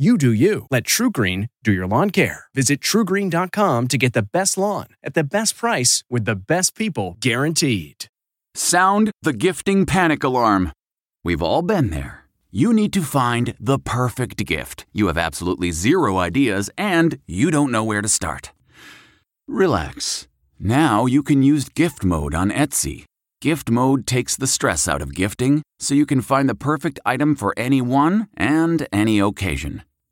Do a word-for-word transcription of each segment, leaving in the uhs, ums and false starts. You do you. Let TrueGreen do your lawn care. Visit True Green dot com to get the best lawn at the best price with the best people guaranteed. Sound the gifting panic alarm. We've all been there. You need to find the perfect gift. You have absolutely zero ideas and you don't know where to start. Relax. Now you can use gift mode on Etsy. Gift mode takes the stress out of gifting, so you can find the perfect item for anyone and any occasion.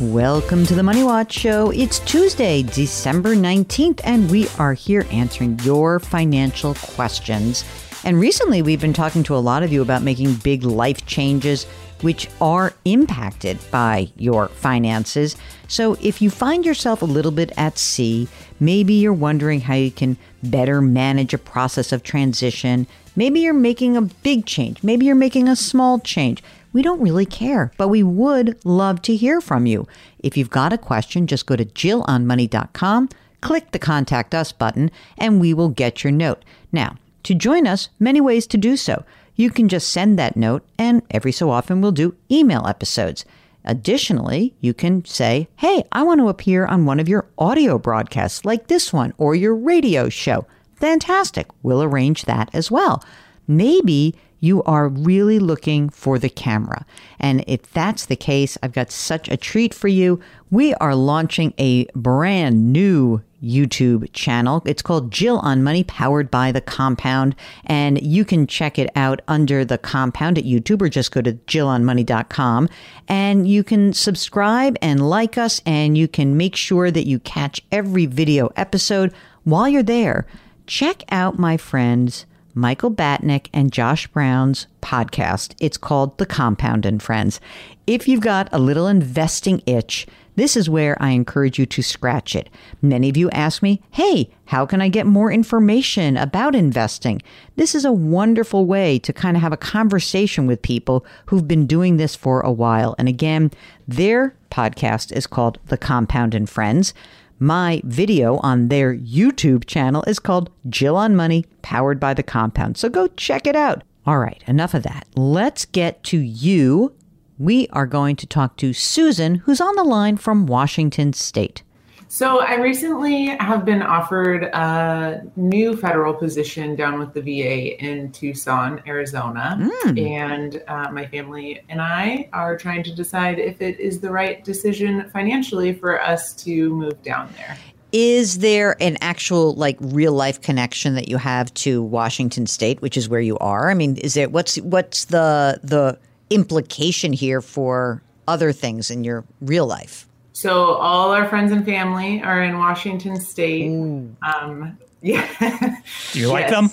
Welcome to the Money Watch Show. It's Tuesday, December nineteenth, and we are here answering your financial questions. And recently, we've been talking to a lot of you about making big life changes, which are impacted by your finances. So if you find yourself a little bit at sea, maybe you're wondering how you can better manage a process of transition. Maybe you're making a big change. Maybe you're making a small change. We don't really care, but we would love to hear from you. If you've got a question, just go to jill on money dot com, click the Contact Us button, and we will get your note. Now, to join us, many ways to do so. You can just send that note, and every so often we'll do email episodes. Additionally, you can say, hey, I want to appear on one of your audio broadcasts like this one or your radio show. Fantastic. We'll arrange that as well. Maybe you are really looking for the camera. And if that's the case, I've got such a treat for you. We are launching a brand new YouTube channel. It's called Jill on Money, powered by The Compound. And you can check it out under The Compound at YouTube, or just go to jill on money dot com. And you can subscribe and like us, and you can make sure that you catch every video episode. While you're there, check out my friends Michael Batnick and Josh Brown's podcast. It's called The Compound and Friends. If you've got a little investing itch, this is where I encourage you to scratch it. Many of you ask me, hey, how can I get more information about investing? This is a wonderful way to kind of have a conversation with people who've been doing this for a while. And again, their podcast is called The Compound and Friends. My video on their YouTube channel is called Jill on Money, powered by The Compound. So go check it out. All right, enough of that. Let's get to you. We are going to talk to Susan, who's on the line from Washington State. So I recently have been offered a new federal position down with the V A in Tucson, Arizona. Mm. And uh, my family and I are trying to decide if it is the right decision financially for us to move down there. Is there an actual, like, real life connection that you have to Washington State, which is where you are? I mean, is there what's what's the the implication here for other things in your real life? So all our friends and family are in Washington State. Mm. Um, yeah. Do you like yes. them?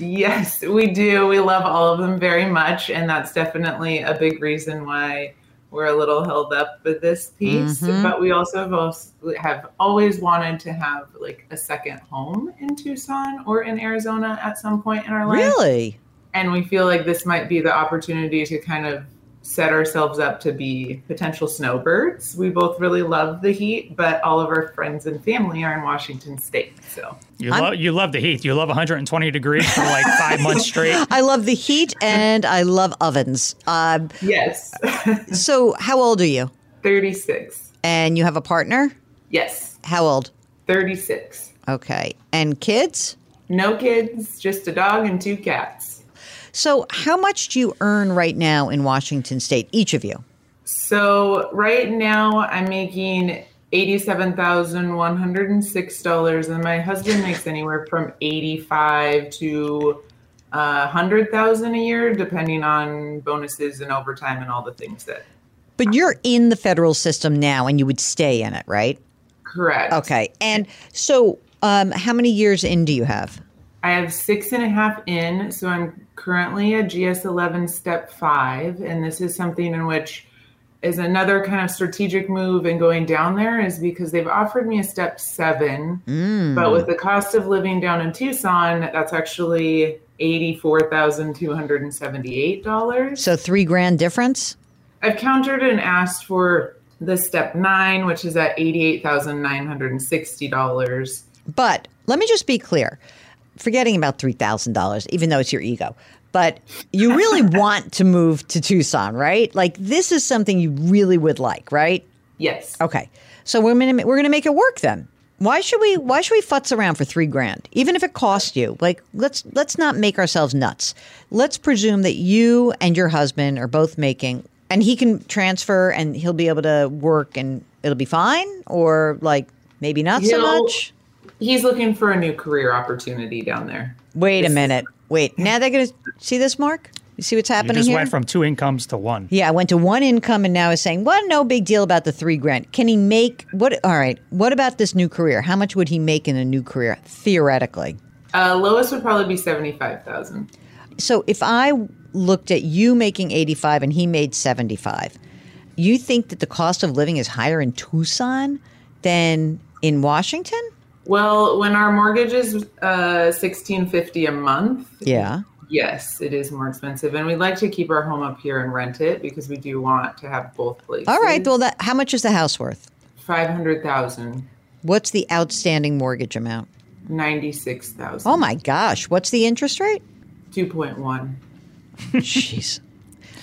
Yes, we do. We love all of them very much. And that's definitely a big reason why we're a little held up with this piece. Mm-hmm. But we also have always wanted to have like a second home in Tucson or in Arizona at some point in our life. Really? And we feel like this might be the opportunity to kind of set ourselves up to be potential snowbirds. We both really love the heat, but all of our friends and family are in Washington State. So you love you love the heat. You love one hundred twenty degrees for like five months straight. I love the heat and I love ovens. Um, yes. So how old are you? thirty-six. And you have a partner? Yes. How old? thirty-six. Okay. And kids? No kids, just a dog and two cats. So how much do you earn right now in Washington State, each of you? So right now I'm making eighty-seven thousand one hundred six dollars and my husband makes anywhere from eighty-five thousand dollars to uh, one hundred thousand dollars a year, depending on bonuses and overtime and all the things that. But you're in the federal system now and you would stay in it, right? Correct. Okay. And so um, how many years in do you have? I have six and a half in, so I'm currently a G S eleven step five. And this is something in which is another kind of strategic move in going down there is because they've offered me a step seven, mm. but with the cost of living down in Tucson, that's actually eighty-four thousand two hundred seventy-eight dollars. So three grand difference? I've countered and asked for the step nine, which is at eighty-eight thousand nine hundred sixty dollars. But let me just be clear. Forgetting about three thousand dollars, even though it's your ego. But you really want to move to Tucson, right? Like, this is something you really would like, right? Yes. Okay. So we're going we're to make it work then. Why should we Why should we futz around for three grand, even if it costs you? Like, let's let's not make ourselves nuts. Let's presume that you and your husband are both making, and he can transfer and he'll be able to work and it'll be fine, or like maybe not he'll- so much. He's looking for a new career opportunity down there. Wait a minute. Wait. Now they're going to see this, Mark? You see what's happening here? You just here? went from two incomes to one. Yeah, I went to one income and now is saying, well, no big deal about the three grand. Can he make – what? All right. What about this new career? How much would he make in a new career theoretically? Uh, lowest would probably be seventy-five thousand dollars. So if I looked at you making eighty-five thousand dollars and he made seventy-five thousand dollars, you think that the cost of living is higher in Tucson than in Washington? Well, when our mortgage is uh, sixteen fifty a month, yeah, yes, it is more expensive, and we'd like to keep our home up here and rent it because we do want to have both places. All right. Well, that, how much is the house worth? Five hundred thousand. What's the outstanding mortgage amount? Ninety-six thousand. Oh my gosh! What's the interest rate? Two point one. Jeez.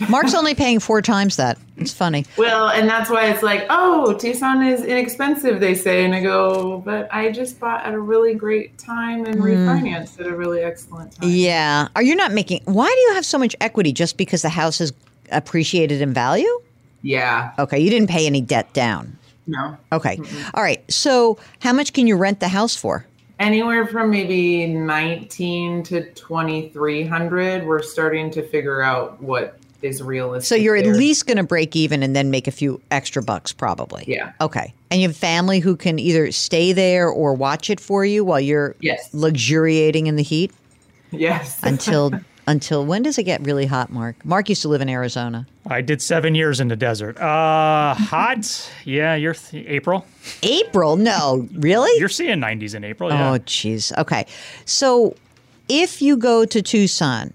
Mark's only paying four times that. It's funny. Well, and that's why it's like, oh, Tucson is inexpensive, they say. And I go, but I just bought at a really great time and mm. refinanced at a really excellent time. Yeah. Are you not making – why do you have so much equity just because the house is appreciated in value? Yeah. Okay. You didn't pay any debt down. No. Okay. Mm-mm. All right. So how much can you rent the house for? Anywhere from maybe nineteen to twenty-three hundred. We're starting to figure out what – is realistic. So you're there. At least going to break even and then make a few extra bucks probably. Yeah. Okay. And you have family who can either stay there or watch it for you while you're yes. luxuriating in the heat? Yes. until until when does it get really hot, Mark? Mark used to live in Arizona. I did seven years in the desert. Uh, hot? Yeah, you're th- April. April? No. Really? You're seeing nineties in April. Yeah. Oh, jeez. Okay. So if you go to Tucson,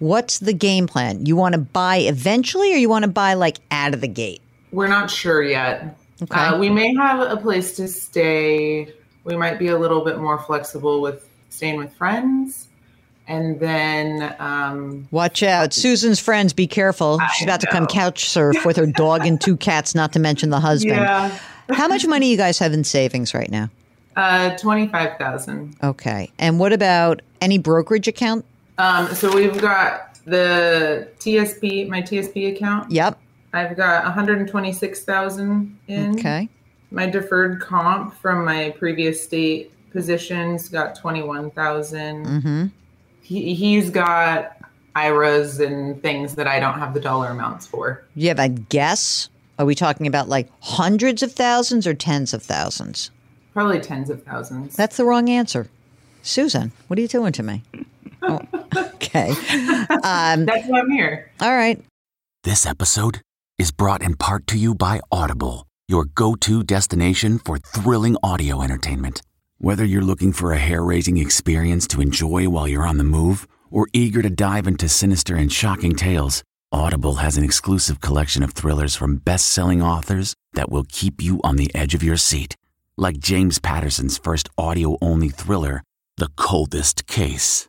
what's the game plan? You want to buy eventually or you want to buy like out of the gate? We're not sure yet. Okay. Uh, we may have a place to stay. We might be a little bit more flexible with staying with friends. And then... Um, watch out. Susan's friends, be careful. She's about to come couch surf with her dog and two cats, not to mention the husband. Yeah. How much money you guys have in savings right now? Uh, twenty-five thousand dollars. Okay. And what about any brokerage account? Um, so we've got the T S P, my T S P account. Yep. I've got one hundred twenty-six thousand dollars in. Okay. My deferred comp from my previous state positions got twenty-one thousand dollars. Mm-hmm. He, he's got I R As and things that I don't have the dollar amounts for. Do you have a guess? Are we talking about like hundreds of thousands or tens of thousands? Probably tens of thousands. That's the wrong answer. Susan, what are you doing to me? Oh, okay. Um, That's why I'm here. All right. This episode is brought in part to you by Audible, your go-to destination for thrilling audio entertainment. Whether you're looking for a hair-raising experience to enjoy while you're on the move or eager to dive into sinister and shocking tales, Audible has an exclusive collection of thrillers from best-selling authors that will keep you on the edge of your seat, like James Patterson's first audio-only thriller, The Coldest Case.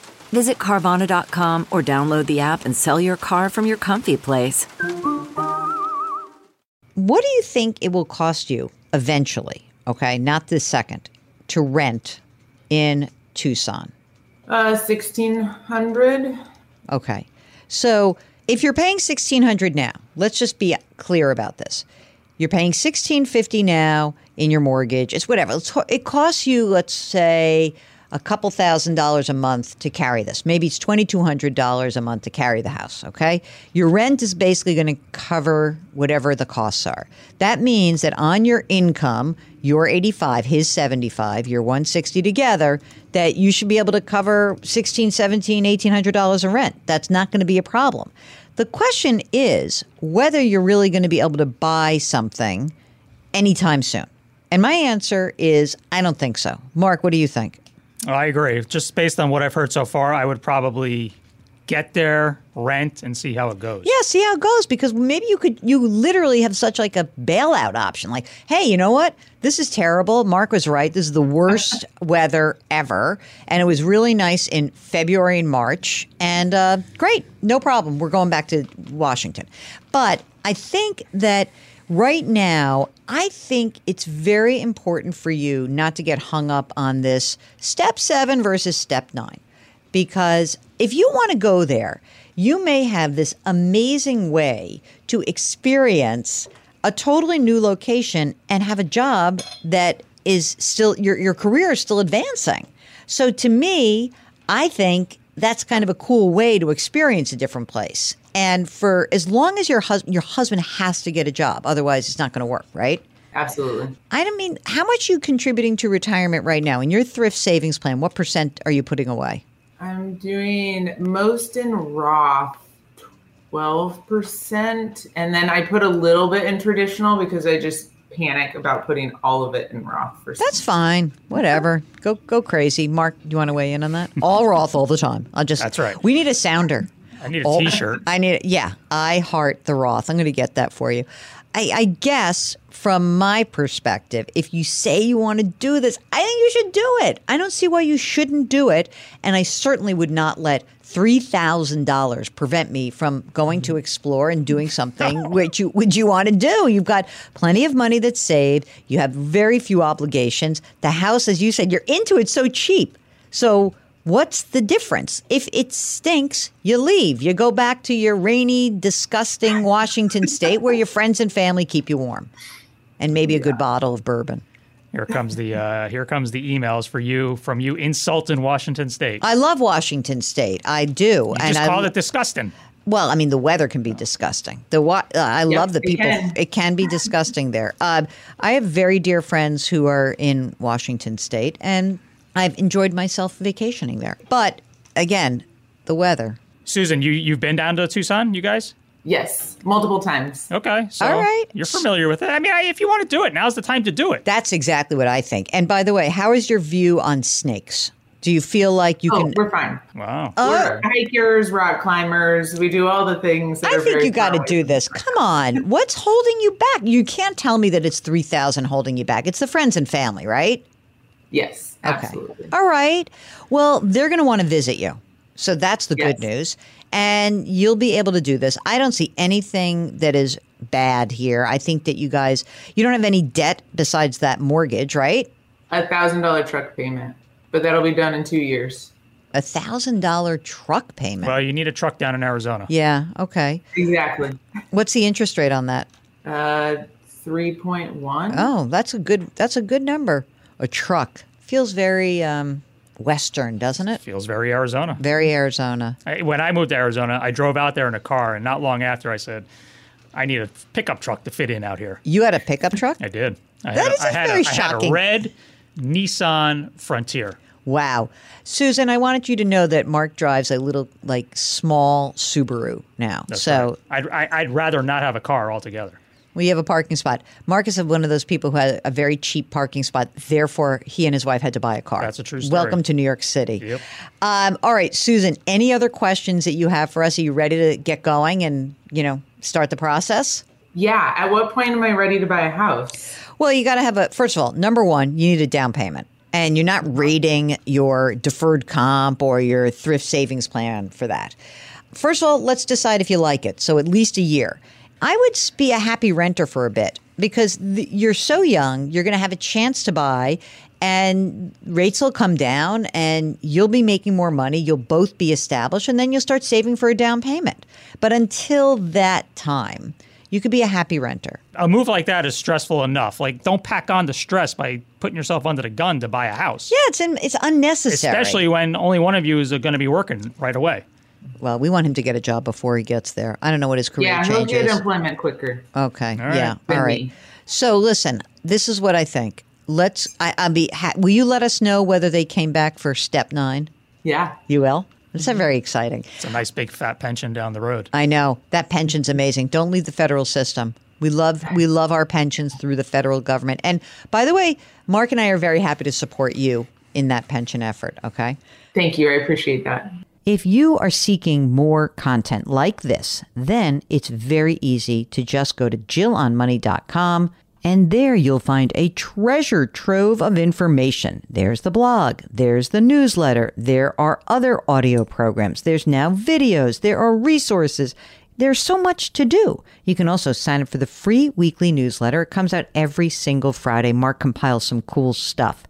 Visit Carvana dot com or download the app and sell your car from your comfy place. What do you think it will cost you eventually, okay, not this second, to rent in Tucson? Uh, sixteen hundred dollars. Okay. So if you're paying sixteen hundred dollars now, let's just be clear about this. You're paying sixteen fifty now in your mortgage. It's whatever. It's, it costs you, let's say, a couple thousand dollars a month to carry this. Maybe it's twenty-two hundred dollars a month to carry the house, okay? Your rent is basically going to cover whatever the costs are. That means that on your income, your eighty-five, his seventy-five, your one sixty together, that you should be able to cover sixteen, seventeen, eighteen hundred dollars in rent. That's not going to be a problem. The question is whether you're really going to be able to buy something anytime soon. And my answer is I don't think so. Mark, what do you think? I agree. Just based on what I've heard so far, I would probably get there, rent, and see how it goes. Yeah, see how it goes, because maybe you could you literally have such like a bailout option. Like, hey, you know what? This is terrible. Mark was right. This is the worst weather ever. And it was really nice in February and March. And uh, great. No problem. We're going back to Washington. But I think that right now, I think it's very important for you not to get hung up on this step seven versus step nine, because if you want to go there, you may have this amazing way to experience a totally new location and have a job that is still your, your career is still advancing. So to me, I think that's kind of a cool way to experience a different place. And for as long as your husband, your husband has to get a job, otherwise it's not going to work, right? Absolutely. I don't mean, how much are you contributing to retirement right now? In your thrift savings plan, what percent are you putting away? I'm doing most in Roth, twelve percent. And then I put a little bit in traditional because I just panic about putting all of it in Roth. For That's fine. Whatever. Go go crazy. Mark, do you want to weigh in on that? All Roth all the time. I'll just. That's right. We need a sounder. I need a oh, T-shirt. I need, yeah. I heart the Roth. I'm going to get that for you. I, I guess from my perspective, if you say you want to do this, I think you should do it. I don't see why you shouldn't do it. And I certainly would not let three thousand dollars prevent me from going to explore and doing something which you which you want to do. You've got plenty of money that's saved. You have very few obligations. The house, as you said, you're into it so cheap. So what's the difference? If it stinks, you leave. You go back to your rainy, disgusting Washington state where your friends and family keep you warm, and maybe a good yeah. bottle of bourbon. Here comes the uh, here comes the emails for you from you insulting Washington state. I love Washington state. I do. You and just I called it disgusting. Well, I mean, the weather can be disgusting. The wa- uh, I yep, love the people. It can, it can be disgusting there. Uh, I have very dear friends who are in Washington state, and I've enjoyed myself vacationing there. But again, the weather. Susan, you, you've been down to Tucson, you guys? Yes, multiple times. Okay. So all right. You're familiar with it. I mean, I, if you want to do it, now's the time to do it. That's exactly what I think. And by the way, how is your view on snakes? Do you feel like you oh, can? We're fine. Wow. Uh, we're hikers, rock climbers. We do all the things. That I are think very you got to do this. Come on. What's holding you back? You can't tell me that it's three thousand holding you back. It's the friends and family, right? Yes, absolutely. Okay. All right. Well, they're going to want to visit you. So that's the yes. good news. And you'll be able to do this. I don't see anything that is bad here. I think that you guys, you don't have any debt besides that mortgage, right? A one thousand dollars truck payment, but that'll be done in two years. A one thousand dollars truck payment? Well, you need a truck down in Arizona. Yeah, okay. Exactly. What's the interest rate on that? Uh, three point one. Oh, that's a good, that's a good number. A truck. Feels very um, Western, doesn't it? Feels very Arizona. Very Arizona. I, when I moved to Arizona, I drove out there in a car, and not long after I said, I need a pickup truck to fit in out here. You had a pickup truck? I did. I that had, is I had very a, shocking. I had a red Nissan Frontier. Wow. Susan, I wanted you to know that Mark drives a little, like, small Subaru now. That's so right. I'd, I, I'd rather not have a car altogether. We have a parking spot. Mark is one of those people who had a very cheap parking spot. Therefore, he and his wife had to buy a car. That's a true story. Welcome to New York City. Yep. Um, all right, Susan, any other questions that you have for us? Are you ready to get going and, you know, start the process? Yeah. At what point am I ready to buy a house? Well, you got to have a – first of all, number one, you need a down payment. And you're not raiding your deferred comp or your thrift savings plan for that. First of all, let's decide if you like it. So at least a year. I would be a happy renter for a bit because th- you're so young, you're going to have a chance to buy and rates will come down and you'll be making more money. You'll both be established and then you'll start saving for a down payment. But until that time, you could be a happy renter. A move like that is stressful enough. Like, don't pack on the stress by putting yourself under the gun to buy a house. Yeah, it's in, it's unnecessary. Especially when only one of you is going to be working right away. Well, we want him to get a job before he gets there. I don't know what his career change is. Yeah, he'll get employment quicker. Okay. All right. Yeah. All right. So listen, this is what I think. Let's. I, I'll be. Ha- will you let us know whether they came back for step nine? Yeah, you will. It's mm-hmm. very exciting. It's a nice big fat pension down the road. I know that pension's amazing. Don't leave the federal system. We love we love our pensions through the federal government. And by the way, Mark and I are very happy to support you in that pension effort. Okay. Thank you. I appreciate that. If you are seeking more content like this, then it's very easy to just go to jill on money dot com, and there you'll find a treasure trove of information. There's the blog, there's the newsletter, there are other audio programs, there's now videos, there are resources. There's so much to do. You can also sign up for the free weekly newsletter. It comes out every single Friday. Mark compiles some cool stuff.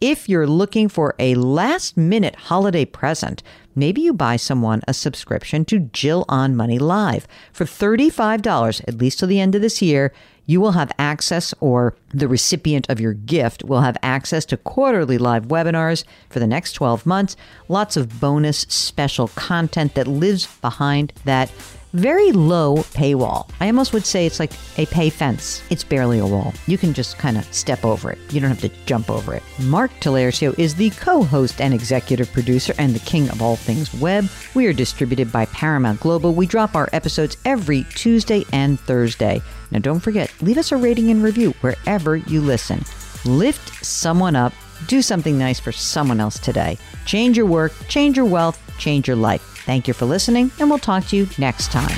If you're looking for a last-minute holiday present, maybe you buy someone a subscription to Jill on Money Live. For thirty-five dollars, at least till the end of this year, you will have access, or the recipient of your gift will have access to quarterly live webinars for the next twelve months, lots of bonus special content that lives behind that very low paywall. I almost would say it's like a pay fence. It's barely a wall. You can just kind of step over it. You don't have to jump over it. Mark Talercio is the co-host and executive producer and the king of all things web. We are distributed by Paramount Global. We drop our episodes every Tuesday and Thursday. Now don't forget, leave us a rating and review wherever you listen. Lift someone up. Do something nice for someone else today. Change your work, change your wealth, change your life. Thank you for listening, and we'll talk to you next time.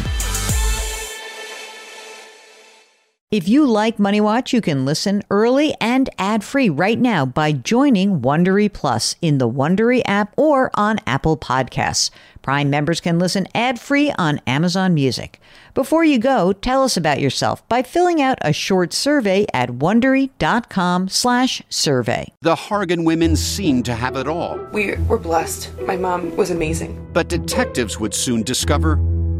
If you like MoneyWatch, you can listen early and ad-free right now by joining Wondery Plus in the Wondery app or on Apple Podcasts. Prime members can listen ad-free on Amazon Music. Before you go, tell us about yourself by filling out a short survey at wondery.com slash survey. The Hargan women seemed to have it all. We were blessed. My mom was amazing. But detectives would soon discover...